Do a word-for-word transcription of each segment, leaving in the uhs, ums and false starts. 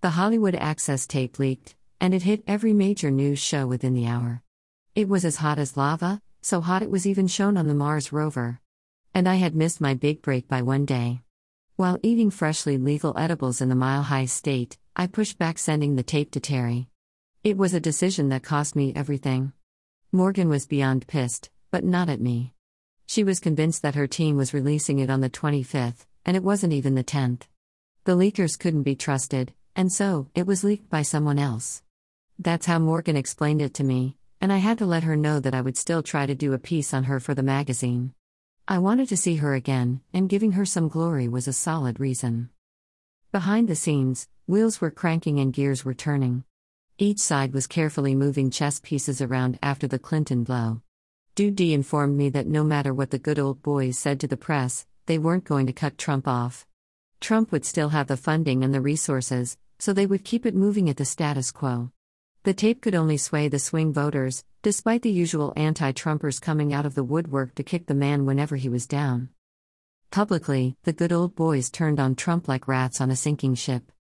The Hollywood access tape leaked, and it hit every major news show within the hour. It was as hot as lava, so hot it was even shown on the Mars rover. And I had missed my big break by one day. While eating freshly legal edibles in the Mile High State, I pushed back sending the tape to Terry. It was a decision that cost me everything. Morgan was beyond pissed, but not at me. She was convinced that her team was releasing it on the twenty-fifth, and it wasn't even the tenth. The leakers couldn't be trusted, and so, it was leaked by someone else. That's how Morgan explained it to me, and I had to let her know that I would still try to do a piece on her for the magazine. I wanted to see her again, and giving her some glory was a solid reason. Behind the scenes, wheels were cranking and gears were turning. Each side was carefully moving chess pieces around after the Clinton blow. Dude D informed me that no matter what the good old boys said to the press, they weren't going to cut Trump off. Trump would still have the funding and the resources, so they would keep it moving at the status quo. The tape could only sway the swing voters, despite the usual anti-Trumpers coming out of the woodwork to kick the man whenever he was down. Publicly, the good old boys turned on Trump like rats on a sinking ship.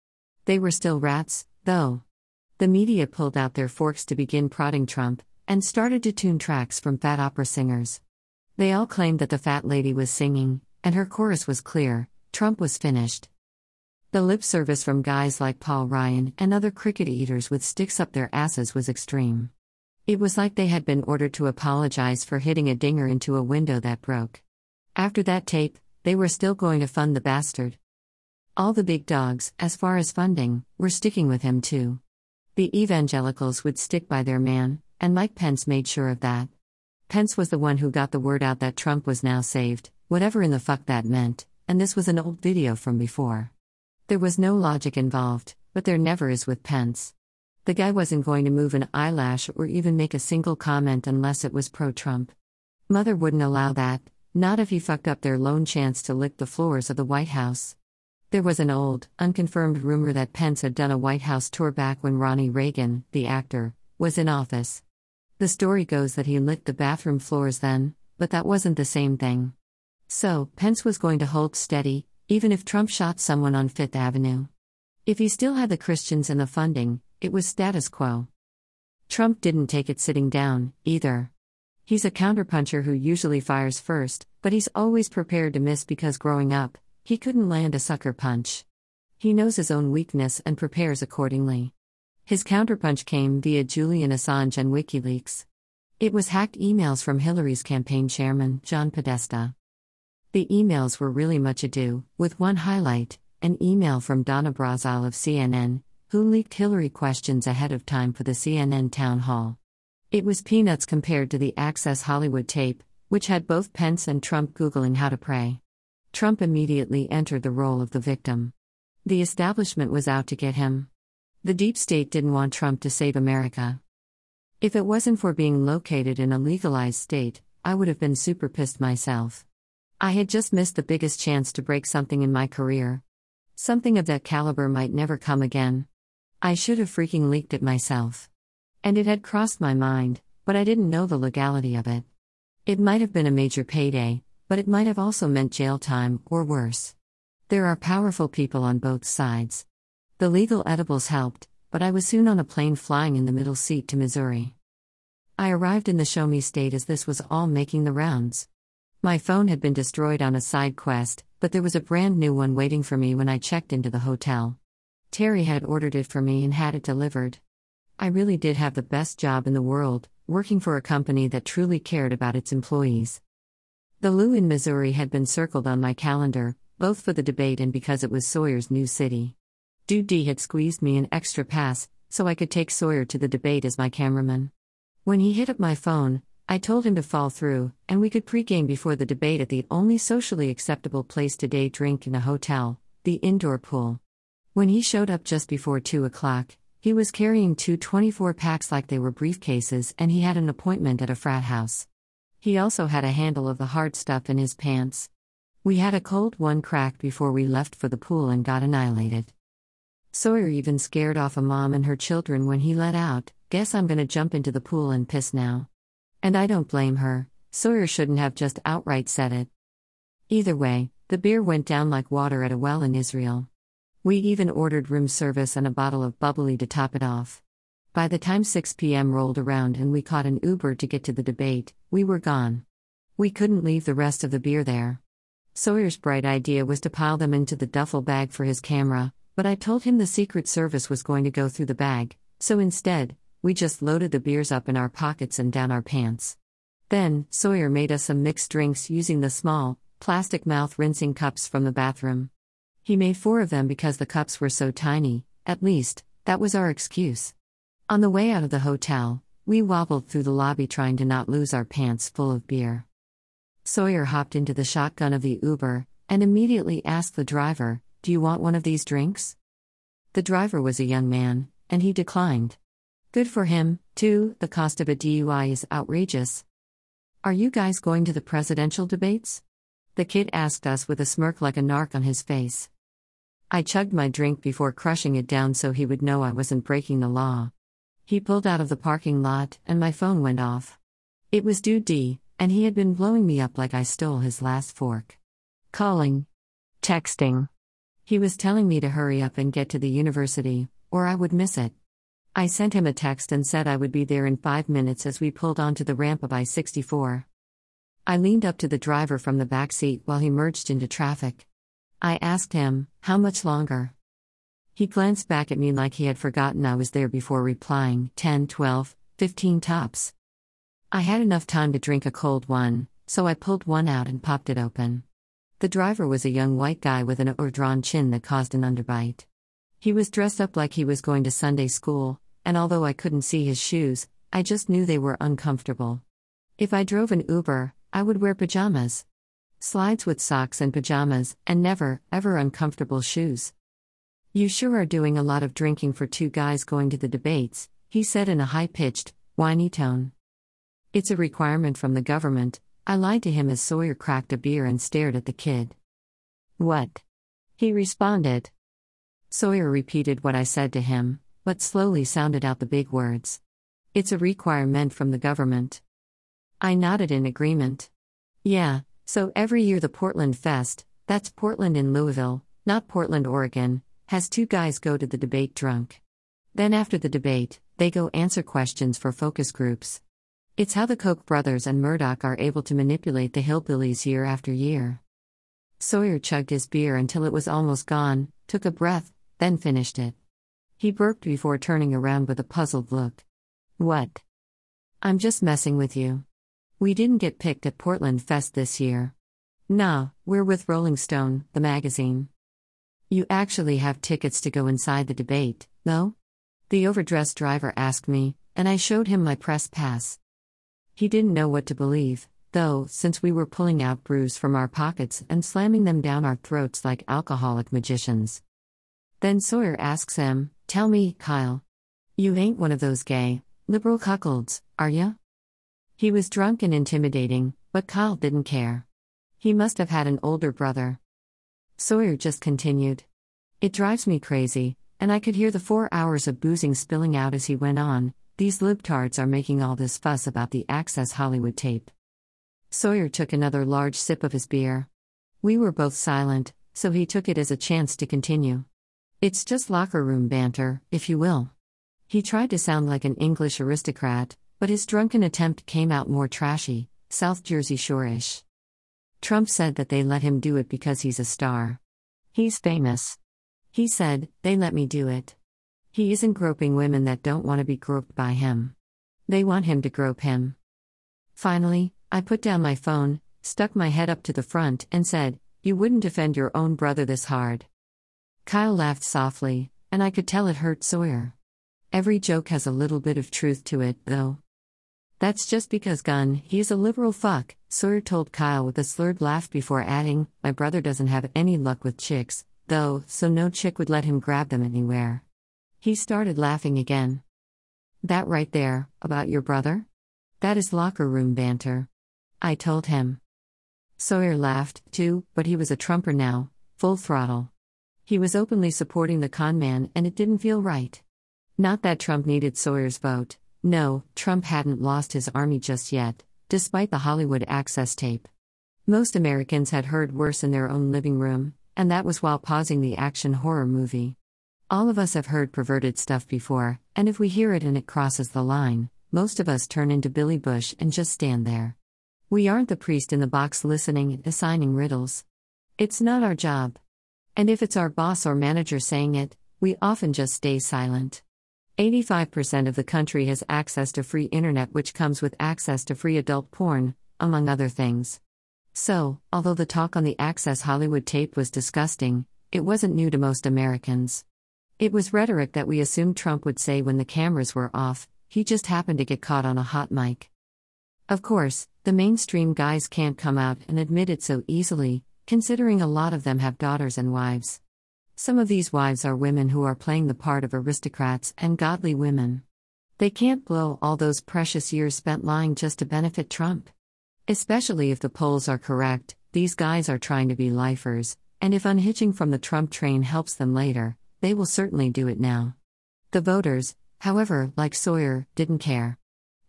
They were still rats, though. The media pulled out their forks to begin prodding Trump, and started to tune tracks from fat opera singers. They all claimed that the fat lady was singing, and her chorus was clear, Trump was finished. The lip service from guys like Paul Ryan and other cricket eaters with sticks up their asses was extreme. It was like they had been ordered to apologize for hitting a dinger into a window that broke. After that tape, they were still going to fund the bastard. All the big dogs, as far as funding, were sticking with him too. The evangelicals would stick by their man, and Mike Pence made sure of that. Pence was the one who got the word out that Trump was now saved, whatever in the fuck that meant, and this was an old video from before. There was no logic involved, but there never is with Pence. The guy wasn't going to move an eyelash or even make a single comment unless it was pro-Trump. Mother wouldn't allow that, not if he fucked up their lone chance to lick the floors of the White House. There was an old, unconfirmed rumor that Pence had done a White House tour back when Ronnie Reagan, the actor, was in office. The story goes that he licked the bathroom floors then, but that wasn't the same thing. So, Pence was going to hold steady, even if Trump shot someone on Fifth Avenue. If he still had the Christians and the funding, it was status quo. Trump didn't take it sitting down, either. He's a counterpuncher who usually fires first, but he's always prepared to miss because growing up, he couldn't land a sucker punch. He knows his own weakness and prepares accordingly. His counterpunch came via Julian Assange and WikiLeaks. It was hacked emails from Hillary's campaign chairman, John Podesta. The emails were really much ado, with one highlight, an email from Donna Brazile of C N N, who leaked Hillary questions ahead of time for the C N N town hall. It was peanuts compared to the Access Hollywood tape, which had both Pence and Trump Googling how to pray. Trump immediately entered the role of the victim. The establishment was out to get him. The deep state didn't want Trump to save America. If it wasn't for being located in a legalized state, I would have been super pissed myself. I had just missed the biggest chance to break something in my career. Something of that caliber might never come again. I should have freaking leaked it myself. And it had crossed my mind, but I didn't know the legality of it. It might have been a major payday, but it might have also meant jail time, or worse. There are powerful people on both sides. The legal edibles helped, but I was soon on a plane flying in the middle seat to Missouri. I arrived in the Show Me State as this was all making the rounds. My phone had been destroyed on a side quest, but there was a brand new one waiting for me when I checked into the hotel. Terry had ordered it for me and had it delivered. I really did have the best job in the world, working for a company that truly cared about its employees. The Lou in Missouri had been circled on my calendar, both for the debate and because it was Sawyer's new city. Dude D had squeezed me an extra pass, so I could take Sawyer to the debate as my cameraman. When he hit up my phone, I told him to fall through, and we could pregame before the debate at the only socially acceptable place today drink in a hotel, the indoor pool. When he showed up just before two o'clock, he was carrying two twenty-four packs like they were briefcases and he had an appointment at a frat house. He also had a handle of the hard stuff in his pants. We had a cold one crack before we left for the pool and got annihilated. Sawyer even scared off a mom and her children when he let out, "Guess I'm gonna jump into the pool and piss now." And I don't blame her, Sawyer shouldn't have just outright said it. Either way, the beer went down like water at a well in Israel. We even ordered room service and a bottle of bubbly to top it off. By the time six p.m. rolled around and we caught an Uber to get to the debate, we were gone. We couldn't leave the rest of the beer there. Sawyer's bright idea was to pile them into the duffel bag for his camera, but I told him the Secret Service was going to go through the bag, so instead, we just loaded the beers up in our pockets and down our pants. Then, Sawyer made us some mixed drinks using the small, plastic mouth rinsing cups from the bathroom. He made four of them because the cups were so tiny, at least, that was our excuse. On the way out of the hotel, we wobbled through the lobby trying to not lose our pants full of beer. Sawyer hopped into the shotgun of the Uber, and immediately asked the driver, "Do you want one of these drinks?" The driver was a young man, and he declined. Good for him, too, the cost of a D U I is outrageous. "Are you guys going to the presidential debates?" the kid asked us with a smirk like a narc on his face. I chugged my drink before crushing it down so he would know I wasn't breaking the law. He pulled out of the parking lot, and my phone went off. It was Dude D, and he had been blowing me up like I stole his last fork. Calling. Texting. He was telling me to hurry up and get to the university, or I would miss it. I sent him a text and said I would be there in five minutes as we pulled onto the ramp of I sixty-four. I leaned up to the driver from the back seat while he merged into traffic. I asked him, "How much longer?" He glanced back at me like he had forgotten I was there before replying, ten, twelve, fifteen tops. I had enough time to drink a cold one, so I pulled one out and popped it open. The driver was a young white guy with an overdrawn chin that caused an underbite. He was dressed up like he was going to Sunday school, and although I couldn't see his shoes, I just knew they were uncomfortable. If I drove an Uber, I would wear pajamas. Slides with socks and pajamas, and never, ever uncomfortable shoes. "You sure are doing a lot of drinking for two guys going to the debates," he said in a high-pitched, whiny tone. "It's a requirement from the government," I lied to him as Sawyer cracked a beer and stared at the kid. "What?" he responded. Sawyer repeated what I said to him, but slowly sounded out the big words. "It's a requirement from the government." I nodded in agreement. "Yeah, so every year the Portland Fest, that's Portland in Louisville, not Portland, Oregon, has two guys go to the debate drunk. Then after the debate, they go answer questions for focus groups. It's how the Koch brothers and Murdoch are able to manipulate the hillbillies year after year." Sawyer chugged his beer until it was almost gone, took a breath, then finished it. He burped before turning around with a puzzled look. "What?" "I'm just messing with you. We didn't get picked at Portland Fest this year. No, we're with Rolling Stone, the magazine." "You actually have tickets to go inside the debate, no?" the overdressed driver asked me, and I showed him my press pass. He didn't know what to believe, though, since we were pulling out brews from our pockets and slamming them down our throats like alcoholic magicians. Then Sawyer asks him, "Tell me, Kyle, you ain't one of those gay, liberal cuckolds, are ya?" He was drunk and intimidating, but Kyle didn't care. He must have had an older brother. Sawyer just continued. "It drives me crazy, and I could hear the four hours of boozing spilling out as he went on. These libtards are making all this fuss about the Access Hollywood tape." Sawyer took another large sip of his beer. We were both silent, so he took it as a chance to continue. "It's just locker room banter, if you will." He tried to sound like an English aristocrat, but his drunken attempt came out more trashy, South Jersey Shore-ish. "Trump said that they let him do it because he's a star. He's famous. He said, they let me do it. He isn't groping women that don't want to be groped by him. They want him to grope him." Finally, I put down my phone, stuck my head up to the front, and said, "You wouldn't defend your own brother this hard." Kyle laughed softly, and I could tell it hurt Sawyer. Every joke has a little bit of truth to it, though. "That's just because, Gunn, he is a liberal fuck," Sawyer told Kyle with a slurred laugh before adding, "My brother doesn't have any luck with chicks, though, so no chick would let him grab them anywhere." He started laughing again. "That right there, about your brother? That is locker room banter," I told him. Sawyer laughed, too, but he was a Trumper now, full throttle. He was openly supporting the con man, and it didn't feel right. Not that Trump needed Sawyer's vote. No, Trump hadn't lost his army just yet, despite the Hollywood Access tape. Most Americans had heard worse in their own living room, and that was while pausing the action horror movie. All of us have heard perverted stuff before, and if we hear it and it crosses the line, most of us turn into Billy Bush and just stand there. We aren't the priest in the box listening and assigning riddles. It's not our job. And if it's our boss or manager saying it, we often just stay silent. eighty-five percent of the country has access to free internet, which comes with access to free adult porn, among other things. So, although the talk on the Access Hollywood tape was disgusting, it wasn't new to most Americans. It was rhetoric that we assumed Trump would say when the cameras were off. He just happened to get caught on a hot mic. Of course, the mainstream guys can't come out and admit it so easily, considering a lot of them have daughters and wives. Some of these wives are women who are playing the part of aristocrats and godly women. They can't blow all those precious years spent lying just to benefit Trump. Especially if the polls are correct, these guys are trying to be lifers, and if unhitching from the Trump train helps them later, they will certainly do it now. The voters, however, like Sawyer, didn't care.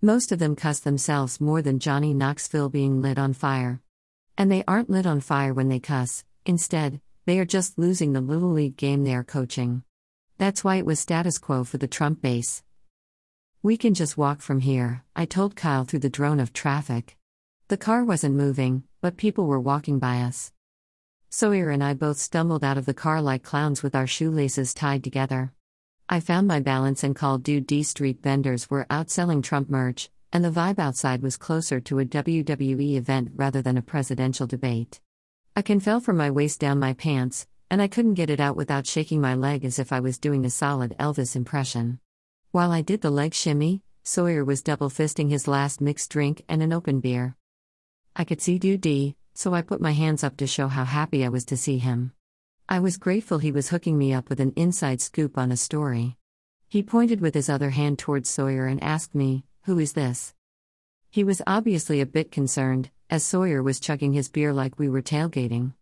Most of them cuss themselves more than Johnny Knoxville being lit on fire. And they aren't lit on fire when they cuss. Instead, they are just losing the little league game they are coaching. That's why it was status quo for the Trump base. We can just walk from here, I told Kyle through the drone of traffic. The car wasn't moving, but people were walking by us. Sawyer and I both stumbled out of the car like clowns with our shoelaces tied together. I found my balance and called dude. D Street vendors were out selling Trump merch, and the vibe outside was closer to a W W E event rather than a presidential debate. I can fell from my waist down my pants, and I couldn't get it out without shaking my leg as if I was doing a solid Elvis impression. While I did the leg shimmy, Sawyer was double-fisting his last mixed drink and an open beer. I could see dude D, so I put my hands up to show how happy I was to see him. I was grateful he was hooking me up with an inside scoop on a story. He pointed with his other hand towards Sawyer and asked me, "Who is this?" He was obviously a bit concerned, as Sawyer was chugging his beer like we were tailgating.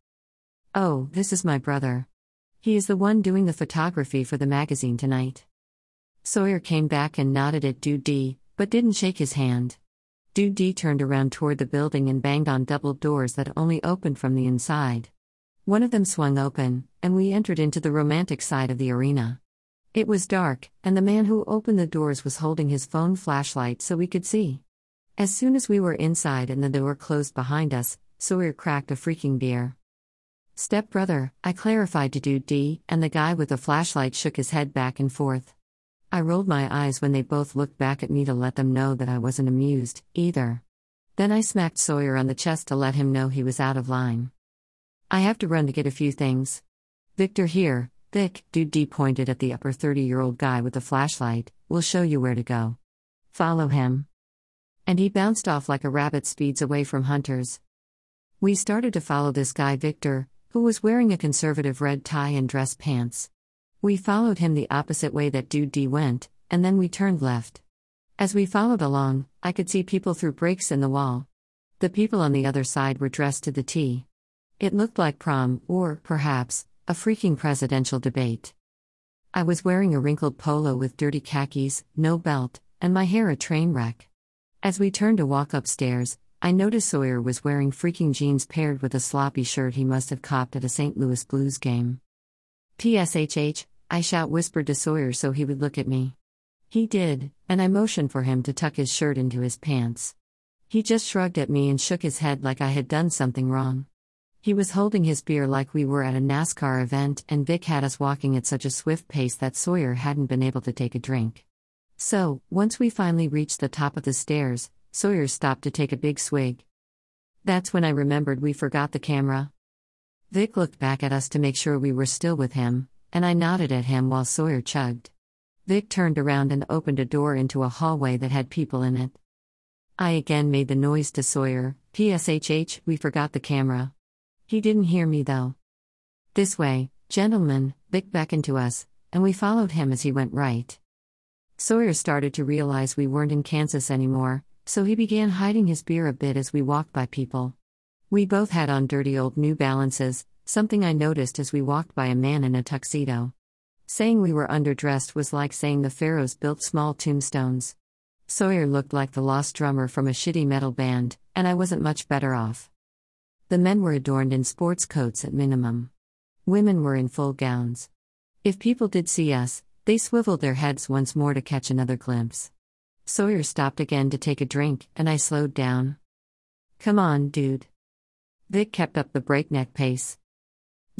"Oh, this is my brother. He is the one doing the photography for the magazine tonight." Sawyer came back and nodded at Dude D, but didn't shake his hand. Dude D turned around toward the building and banged on double doors that only opened from the inside. One of them swung open, and we entered into the romantic side of the arena. It was dark, and the man who opened the doors was holding his phone flashlight so we could see. As soon as we were inside and the door closed behind us, Sawyer cracked a freaking beer. "Step-brother," I clarified to Dude D, and the guy with the flashlight shook his head back and forth. I rolled my eyes when they both looked back at me to let them know that I wasn't amused, either. Then I smacked Sawyer on the chest to let him know he was out of line. "I have to run to get a few things. Victor here, Vic," Dude D pointed at the upper thirty-year-old guy with the flashlight, "will show you where to go. Follow him." And he bounced off like a rabbit speeds away from hunters. We started to follow this guy Victor, who was wearing a conservative red tie and dress pants. We followed him the opposite way that Dude D went, and then we turned left. As we followed along, I could see people through breaks in the wall. The people on the other side were dressed to the T. It looked like prom, or, perhaps, a freaking presidential debate. I was wearing a wrinkled polo with dirty khakis, no belt, and my hair a train wreck. As we turned to walk upstairs, I noticed Sawyer was wearing freaking jeans paired with a sloppy shirt he must have copped at a Saint Louis Blues game. "P S H H, I shout whispered to Sawyer so he would look at me. He did, and I motioned for him to tuck his shirt into his pants. He just shrugged at me and shook his head like I had done something wrong. He was holding his beer like we were at a NASCAR event, and Vic had us walking at such a swift pace that Sawyer hadn't been able to take a drink. So, once we finally reached the top of the stairs, Sawyer stopped to take a big swig. That's when I remembered we forgot the camera. Vic looked back at us to make sure we were still with him, and I nodded at him while Sawyer chugged. Vic turned around and opened a door into a hallway that had people in it. I again made the noise to Sawyer, "P S H H, we forgot the camera." He didn't hear me though. "This way, gentlemen," Vic beckoned to us, and we followed him as he went right. Sawyer started to realize we weren't in Kansas anymore, so he began hiding his beer a bit as we walked by people. We both had on dirty old New Balances, something I noticed as we walked by a man in a tuxedo. Saying we were underdressed was like saying the pharaohs built small tombstones. Sawyer looked like the lost drummer from a shitty metal band, and I wasn't much better off. The men were adorned in sports coats at minimum. Women were in full gowns. If people did see us, they swiveled their heads once more to catch another glimpse. Sawyer stopped again to take a drink, and I slowed down. Come on, dude. Vic kept up the breakneck pace.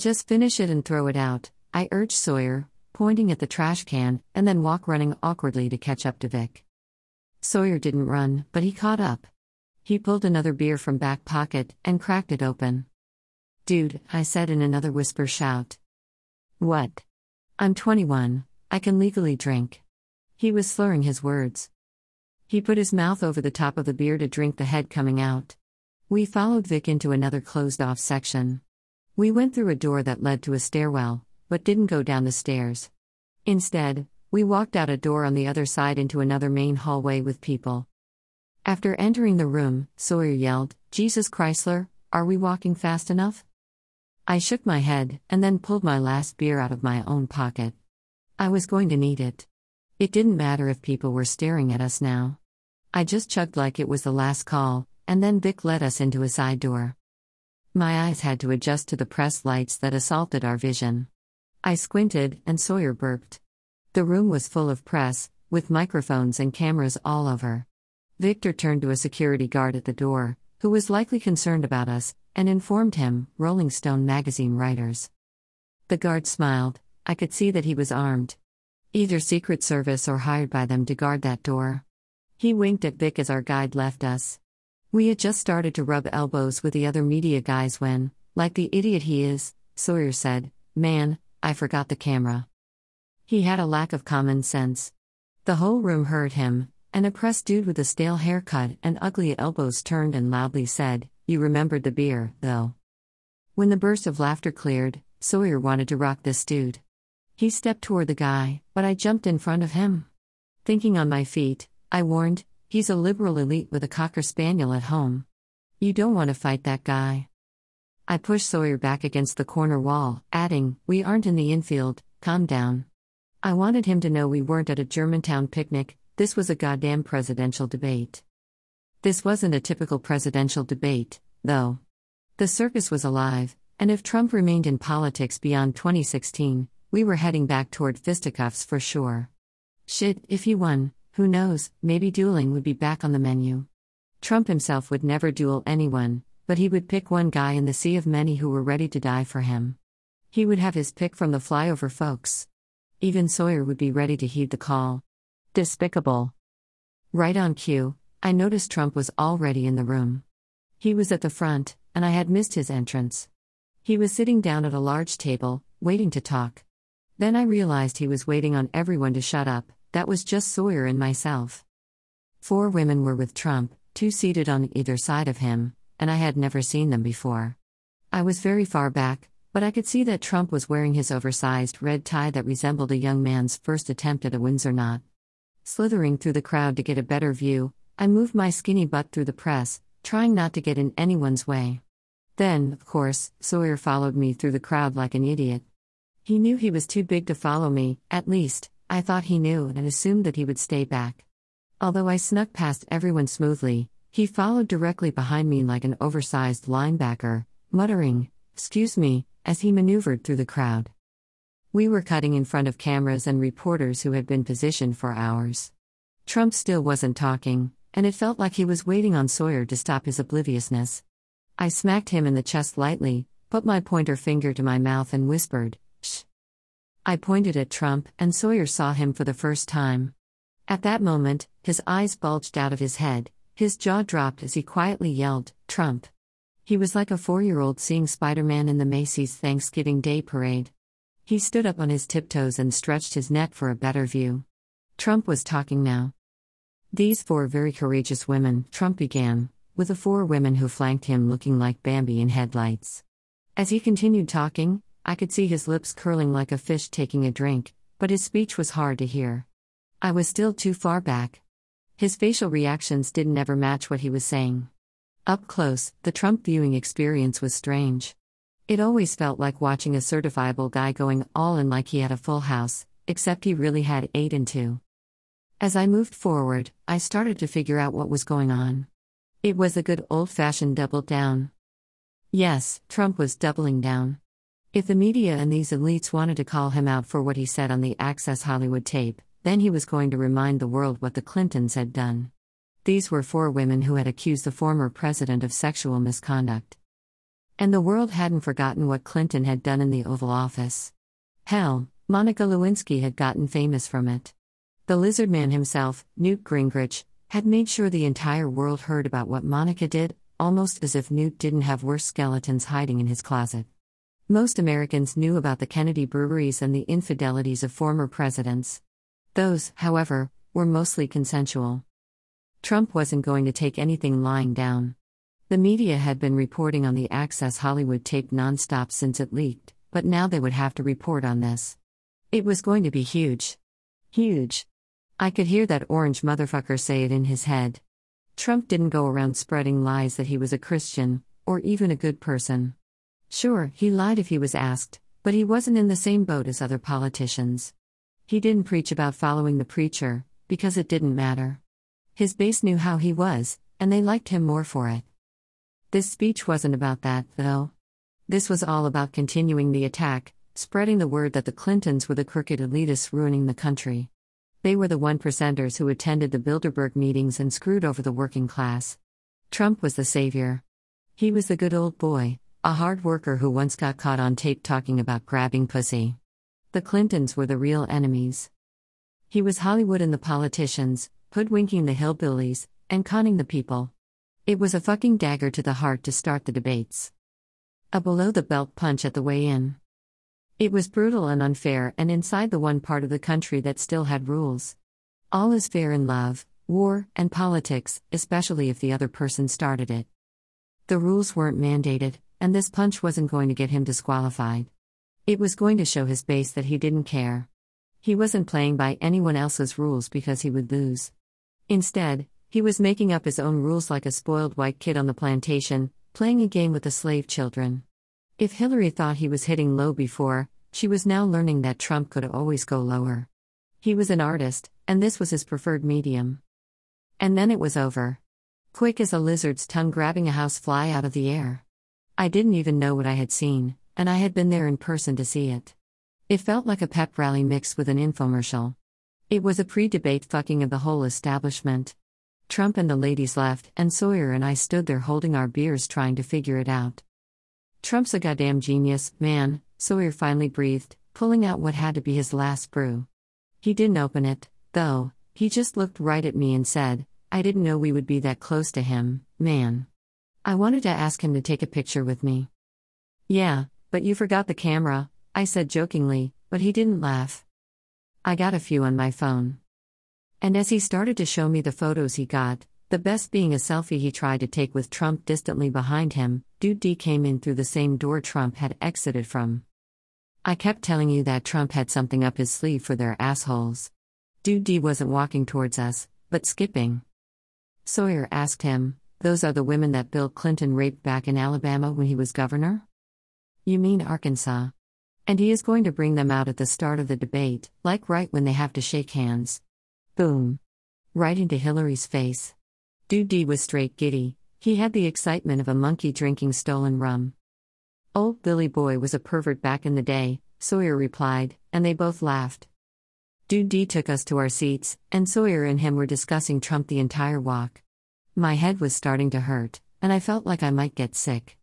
Just finish it and throw it out, I urged Sawyer, pointing at the trash can, and then walk running awkwardly to catch up to Vic. Sawyer didn't run, but he caught up. He pulled another beer from back pocket, and cracked it open. Dude, I said in another whisper shout. What? I'm twenty-one, I can legally drink. He was slurring his words. He put his mouth over the top of the beer to drink the head coming out. We followed Vic into another closed-off section. We went through a door that led to a stairwell, but didn't go down the stairs. Instead, we walked out a door on the other side into another main hallway with people. After entering the room, Sawyer yelled, Jesus Chrysler, are we walking fast enough? I shook my head, and then pulled my last beer out of my own pocket. I was going to need it. It didn't matter if people were staring at us now. I just chugged like it was the last call, and then Vic led us into a side door. My eyes had to adjust to the press lights that assaulted our vision. I squinted, and Sawyer burped. The room was full of press, with microphones and cameras all over. Victor turned to a security guard at the door, who was likely concerned about us, and informed him, Rolling Stone magazine writers. The guard smiled. I could see that he was armed. Either Secret Service or hired by them to guard that door. He winked at Vic as our guide left us. We had just started to rub elbows with the other media guys when, like the idiot he is, Sawyer said, Man, I forgot the camera. He had a lack of common sense. The whole room heard him, an oppressed dude with a stale haircut and ugly elbows turned and loudly said, You remembered the beer, though. When the burst of laughter cleared, Sawyer wanted to rock this dude. He stepped toward the guy, but I jumped in front of him. Thinking on my feet, I warned, he's a liberal elite with a cocker spaniel at home. You don't want to fight that guy. I pushed Sawyer back against the corner wall, adding, We aren't in the infield, calm down. I wanted him to know we weren't at a Germantown picnic, this was a goddamn presidential debate. This wasn't a typical presidential debate, though. The circus was alive, and if Trump remained in politics beyond twenty sixteen, we were heading back toward fisticuffs for sure. Shit, if he won, who knows, maybe dueling would be back on the menu. Trump himself would never duel anyone, but he would pick one guy in the sea of many who were ready to die for him. He would have his pick from the flyover folks. Even Sawyer would be ready to heed the call. Despicable. Right on cue, I noticed Trump was already in the room. He was at the front, and I had missed his entrance. He was sitting down at a large table, waiting to talk. Then I realized he was waiting on everyone to shut up, that was just Sawyer and myself. Four women were with Trump, two seated on either side of him, and I had never seen them before. I was very far back, but I could see that Trump was wearing his oversized red tie that resembled a young man's first attempt at a Windsor knot. Slithering through the crowd to get a better view, I moved my skinny butt through the press, trying not to get in anyone's way. Then, of course, Sawyer followed me through the crowd like an idiot. He knew he was too big to follow me, at least, I thought he knew and assumed that he would stay back. Although I snuck past everyone smoothly, he followed directly behind me like an oversized linebacker, muttering, "Excuse me," as he maneuvered through the crowd. We were cutting in front of cameras and reporters who had been positioned for hours. Trump still wasn't talking, and it felt like he was waiting on Sawyer to stop his obliviousness. I smacked him in the chest lightly, put my pointer finger to my mouth and whispered, I pointed at Trump, and Sawyer saw him for the first time. At that moment, his eyes bulged out of his head, his jaw dropped as he quietly yelled, Trump. He was like a four-year-old seeing Spider-Man in the Macy's Thanksgiving Day Parade. He stood up on his tiptoes and stretched his neck for a better view. Trump was talking now. These four very courageous women, Trump began, with the four women who flanked him looking like Bambi in headlights. As he continued talking, I could see his lips curling like a fish taking a drink, but his speech was hard to hear. I was still too far back. His facial reactions didn't ever match what he was saying. Up close, the Trump viewing experience was strange. It always felt like watching a certifiable guy going all in like he had a full house, except he really had eight and two. As I moved forward, I started to figure out what was going on. It was a good old-fashioned double down. Yes, Trump was doubling down. If the media and these elites wanted to call him out for what he said on the Access Hollywood tape, then he was going to remind the world what the Clintons had done. These were four women who had accused the former president of sexual misconduct. And the world hadn't forgotten what Clinton had done in the Oval Office. Hell, Monica Lewinsky had gotten famous from it. The lizard man himself, Newt Gingrich, had made sure the entire world heard about what Monica did, almost as if Newt didn't have worse skeletons hiding in his closet. Most Americans knew about the Kennedy breweries and the infidelities of former presidents. Those, however, were mostly consensual. Trump wasn't going to take anything lying down. The media had been reporting on the Access Hollywood tape nonstop since it leaked, but now they would have to report on this. It was going to be huge. Huge. I could hear that orange motherfucker say it in his head. Trump didn't go around spreading lies that he was a Christian, or even a good person. Sure, he lied if he was asked, but he wasn't in the same boat as other politicians. He didn't preach about following the preacher, because it didn't matter. His base knew how he was, and they liked him more for it. This speech wasn't about that, though. This was all about continuing the attack, spreading the word that the Clintons were the crooked elitists ruining the country. They were the one percenters who attended the Bilderberg meetings and screwed over the working class. Trump was the savior. He was the good old boy, a hard worker who once got caught on tape talking about grabbing pussy. The Clintons were the real enemies. He was Hollywood and the politicians, hoodwinking the hillbillies, and conning the people. It was a fucking dagger to the heart to start the debates. A below-the-belt punch at the weigh-in. It was brutal and unfair and inside the one part of the country that still had rules. All is fair in love, war, and politics, especially if the other person started it. The rules weren't mandated, and this punch wasn't going to get him disqualified. It was going to show his base that he didn't care. He wasn't playing by anyone else's rules because he would lose. Instead, he was making up his own rules like a spoiled white kid on the plantation, playing a game with the slave children. If Hillary thought he was hitting low before, she was now learning that Trump could always go lower. He was an artist, and this was his preferred medium. And then it was over. Quick as a lizard's tongue grabbing a housefly out of the air. I didn't even know what I had seen, and I had been there in person to see it. It felt like a pep rally mixed with an infomercial. It was a pre-debate fucking of the whole establishment. Trump and the ladies left, and Sawyer and I stood there holding our beers trying to figure it out. "Trump's a goddamn genius, man," Sawyer finally breathed, pulling out what had to be his last brew. He didn't open it, though. He just looked right at me and said, "I didn't know we would be that close to him, man. I wanted to ask him to take a picture with me." "Yeah, but you forgot the camera," I said jokingly, but he didn't laugh. I got a few on my phone. And as he started to show me the photos he got, the best being a selfie he tried to take with Trump distantly behind him, Dude D came in through the same door Trump had exited from. I kept telling you that Trump had something up his sleeve for their assholes. Dude D wasn't walking towards us, but skipping. Sawyer asked him, "Those are the women that Bill Clinton raped back in Alabama when he was governor?" "You mean Arkansas. And he is going to bring them out at the start of the debate, like right when they have to shake hands." Boom. Right into Hillary's face. Dude D was straight giddy. He had the excitement of a monkey drinking stolen rum. "Old Billy Boy was a pervert back in the day," Sawyer replied, and they both laughed. Dude D took us to our seats, and Sawyer and him were discussing Trump the entire walk. My head was starting to hurt, and I felt like I might get sick.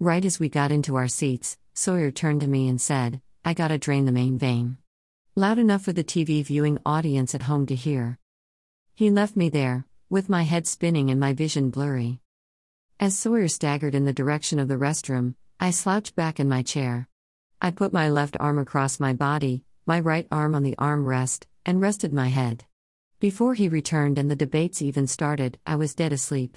Right as we got into our seats, Sawyer turned to me and said, "I gotta drain the main vein." Loud enough for the T V viewing audience at home to hear. He left me there, with my head spinning and my vision blurry. As Sawyer staggered in the direction of the restroom, I slouched back in my chair. I put my left arm across my body, my right arm on the armrest, and rested my head. Before he returned and the debates even started, I was dead asleep.